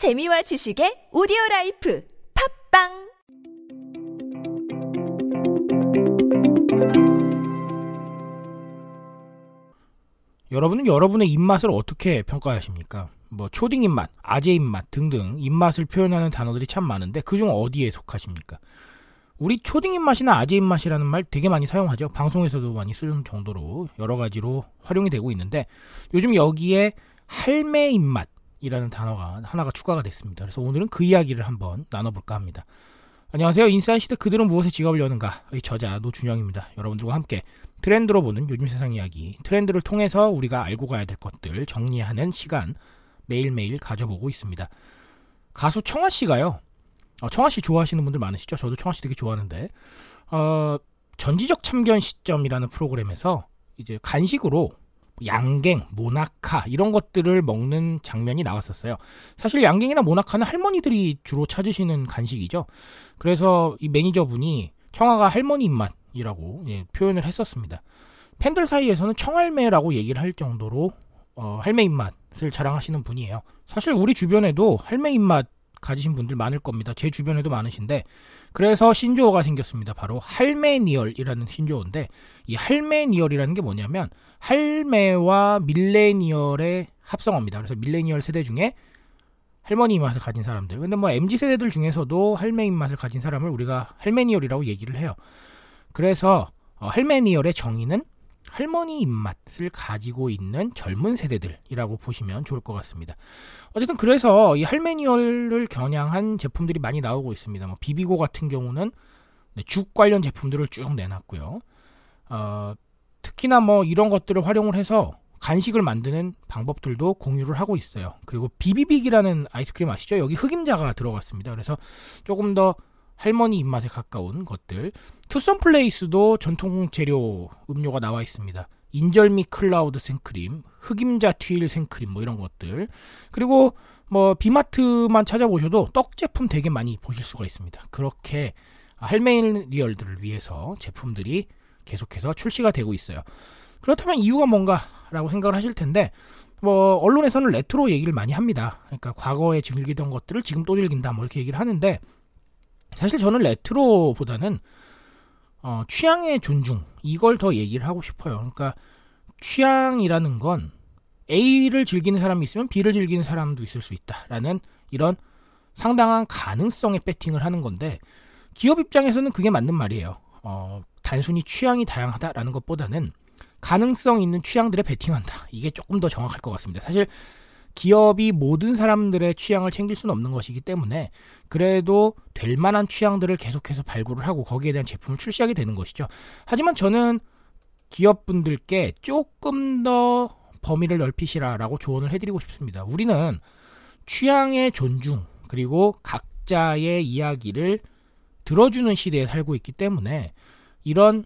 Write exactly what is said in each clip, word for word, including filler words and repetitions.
재미와 지식의 오디오라이프 팝빵! 여러분은 여러분의 입맛을 어떻게 평가하십니까? 뭐 초딩 입맛, 아재 입맛 등등 입맛을 표현하는 단어들이 참 많은데 그중 어디에 속하십니까? 우리 초딩 입맛이나 아재 입맛이라는 말 되게 많이 사용하죠. 방송에서도 많이 쓰는 정도로 여러 가지로 활용이 되고 있는데 요즘 여기에 할매 입맛이라는 단어가 하나가 추가가 됐습니다. 그래서 오늘은 그 이야기를 한번 나눠볼까 합니다. 안녕하세요. 인사이트 시대 그들은 무엇에 직업을 여는가? 의 저자 노준영입니다. 여러분들과 함께 트렌드로 보는 요즘 세상 이야기, 트렌드를 통해서 우리가 알고 가야 될 것들 정리하는 시간 매일매일 가져보고 있습니다. 가수 청아씨가요. 어, 청아씨 좋아하시는 분들 많으시죠? 저도 청아씨 되게 좋아하는데 어, 전지적 참견 시점이라는 프로그램에서 이제 간식으로 양갱, 모나카 이런 것들을 먹는 장면이 나왔었어요. 사실 양갱이나 모나카는 할머니들이 주로 찾으시는 간식이죠. 그래서 이 매니저분이 청아가 할머니 입맛이라고 예, 표현을 했었습니다. 팬들 사이에서는 청할매라고 얘기를 할 정도로 어, 할매 입맛을 자랑하시는 분이에요. 사실 우리 주변에도 할매 입맛 가지신 분들 많을 겁니다. 제 주변에도 많으신데 그래서 신조어가 생겼습니다. 바로 할메니얼이라는 신조어인데 이 할메니얼이라는 게 뭐냐면 할매와 밀레니얼의 합성어입니다. 그래서 밀레니얼 세대 중에 할머니 입맛을 가진 사람들 근데 뭐 엠지 세대들 중에서도 할매 입맛을 가진 사람을 우리가 할메니얼이라고 얘기를 해요. 그래서 어, 할메니얼의 정의는 할머니 입맛을 가지고 있는 젊은 세대들이라고 보시면 좋을 것 같습니다. 어쨌든 그래서 이 할메니얼을 겨냥한 제품들이 많이 나오고 있습니다. 뭐 비비고 같은 경우는 죽 관련 제품들을 쭉 내놨고요. 어, 특히나 뭐 이런 것들을 활용을 해서 간식을 만드는 방법들도 공유를 하고 있어요. 그리고 비비빅이라는 아이스크림 아시죠? 여기 흑임자가 들어갔습니다. 그래서 조금 더 할머니 입맛에 가까운 것들 투썸 플레이스도 전통 재료 음료가 나와 있습니다. 인절미 클라우드 생크림, 흑임자 튀일 생크림 뭐 이런 것들 그리고 뭐 비마트만 찾아보셔도 떡 제품 되게 많이 보실 수가 있습니다. 그렇게 할메니얼들을 위해서 제품들이 계속해서 출시가 되고 있어요. 그렇다면 이유가 뭔가 라고 생각을 하실 텐데 뭐 언론에서는 레트로 얘기를 많이 합니다. 그러니까 과거에 즐기던 것들을 지금 또 즐긴다 뭐 이렇게 얘기를 하는데 사실 저는 레트로보다는 어, 취향의 존중 이걸 더 얘기를 하고 싶어요. 그러니까 취향이라는 건 A를 즐기는 사람이 있으면 B를 즐기는 사람도 있을 수 있다라는 이런 상당한 가능성의 배팅을 하는 건데 기업 입장에서는 그게 맞는 말이에요. 어, 단순히 취향이 다양하다라는 것보다는 가능성 있는 취향들에 배팅한다. 이게 조금 더 정확할 것 같습니다. 사실 기업이 모든 사람들의 취향을 챙길 수는 없는 것이기 때문에 그래도 될 만한 취향들을 계속해서 발굴을 하고 거기에 대한 제품을 출시하게 되는 것이죠. 하지만 저는 기업분들께 조금 더 범위를 넓히시라라고 조언을 해드리고 싶습니다. 우리는 취향의 존중 그리고 각자의 이야기를 들어주는 시대에 살고 있기 때문에 이런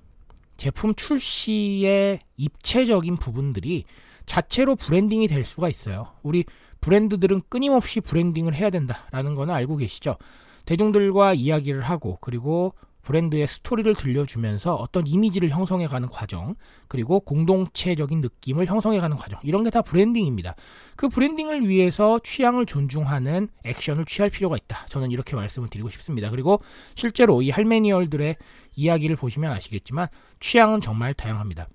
제품 출시의 입체적인 부분들이 자체로 브랜딩이 될 수가 있어요. 우리 브랜드들은 끊임없이 브랜딩을 해야 된다라는 거는 알고 계시죠? 대중들과 이야기를 하고 그리고 브랜드의 스토리를 들려주면서 어떤 이미지를 형성해가는 과정 그리고 공동체적인 느낌을 형성해가는 과정 이런 게 다 브랜딩입니다. 그 브랜딩을 위해서 취향을 존중하는 액션을 취할 필요가 있다. 저는 이렇게 말씀을 드리고 싶습니다. 그리고 실제로 이 할메니얼들의 이야기를 보시면 아시겠지만 취향은 정말 다양합니다.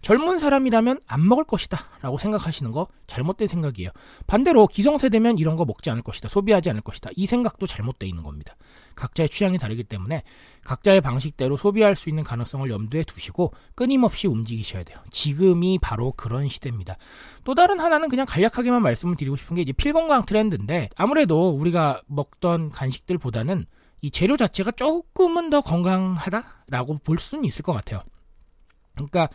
젊은 사람이라면 안 먹을 것이다 라고 생각하시는 거 잘못된 생각이에요. 반대로 기성세대면 이런 거 먹지 않을 것이다, 소비하지 않을 것이다 이 생각도 잘못되어 있는 겁니다. 각자의 취향이 다르기 때문에 각자의 방식대로 소비할 수 있는 가능성을 염두에 두시고 끊임없이 움직이셔야 돼요. 지금이 바로 그런 시대입니다. 또 다른 하나는 그냥 간략하게만 말씀을 드리고 싶은 게 이제 필건강 트렌드인데 아무래도 우리가 먹던 간식들보다는 이 재료 자체가 조금은 더 건강하다라고 볼 수는 있을 것 같아요. 그러니까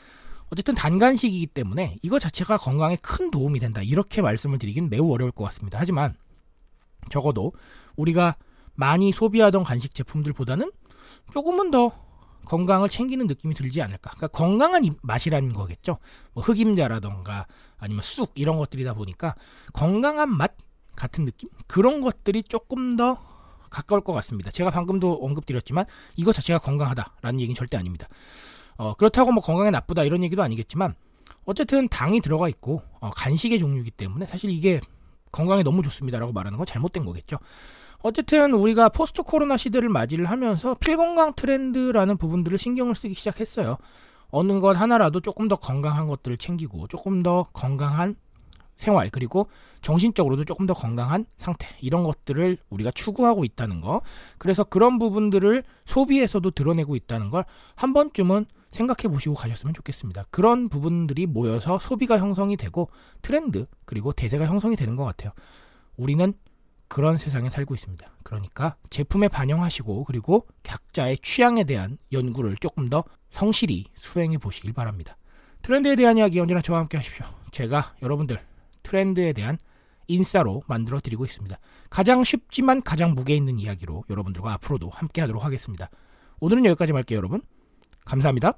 어쨌든 단간식이기 때문에 이거 자체가 건강에 큰 도움이 된다. 이렇게 말씀을 드리긴 매우 어려울 것 같습니다. 하지만 적어도 우리가 많이 소비하던 간식 제품들보다는 조금은 더 건강을 챙기는 느낌이 들지 않을까. 그러니까 건강한 맛이라는 거겠죠. 뭐 흑임자라던가 아니면 쑥 이런 것들이다 보니까 건강한 맛 같은 느낌? 그런 것들이 조금 더 가까울 것 같습니다. 제가 방금도 언급드렸지만 이거 자체가 건강하다라는 얘기는 절대 아닙니다. 어, 그렇다고 뭐 건강에 나쁘다 이런 얘기도 아니겠지만 어쨌든 당이 들어가 있고 어, 간식의 종류이기 때문에 사실 이게 건강에 너무 좋습니다라고 말하는 건 잘못된 거겠죠. 어쨌든 우리가 포스트 코로나 시대를 맞이를 하면서 필건강 트렌드라는 부분들을 신경을 쓰기 시작했어요. 어느 것 하나라도 조금 더 건강한 것들을 챙기고 조금 더 건강한 생활, 그리고 정신적으로도 조금 더 건강한 상태, 이런 것들을 우리가 추구하고 있다는 거, 그래서 그런 부분들을 소비에서도 드러내고 있다는 걸 한 번쯤은 생각해 보시고 가셨으면 좋겠습니다. 그런 부분들이 모여서 소비가 형성이 되고 트렌드, 그리고 대세가 형성이 되는 것 같아요. 우리는 그런 세상에 살고 있습니다. 그러니까 제품에 반영하시고, 그리고 각자의 취향에 대한 연구를 조금 더 성실히 수행해 보시길 바랍니다. 트렌드에 대한 이야기 언제나 저와 함께 하십시오. 제가 여러분들 트렌드에 대한 인싸로 만들어 드리고 있습니다. 가장 쉽지만 가장 무게 있는 이야기로 여러분들과 앞으로도 함께 하도록 하겠습니다. 오늘은 여기까지 할게요, 여러분. 감사합니다.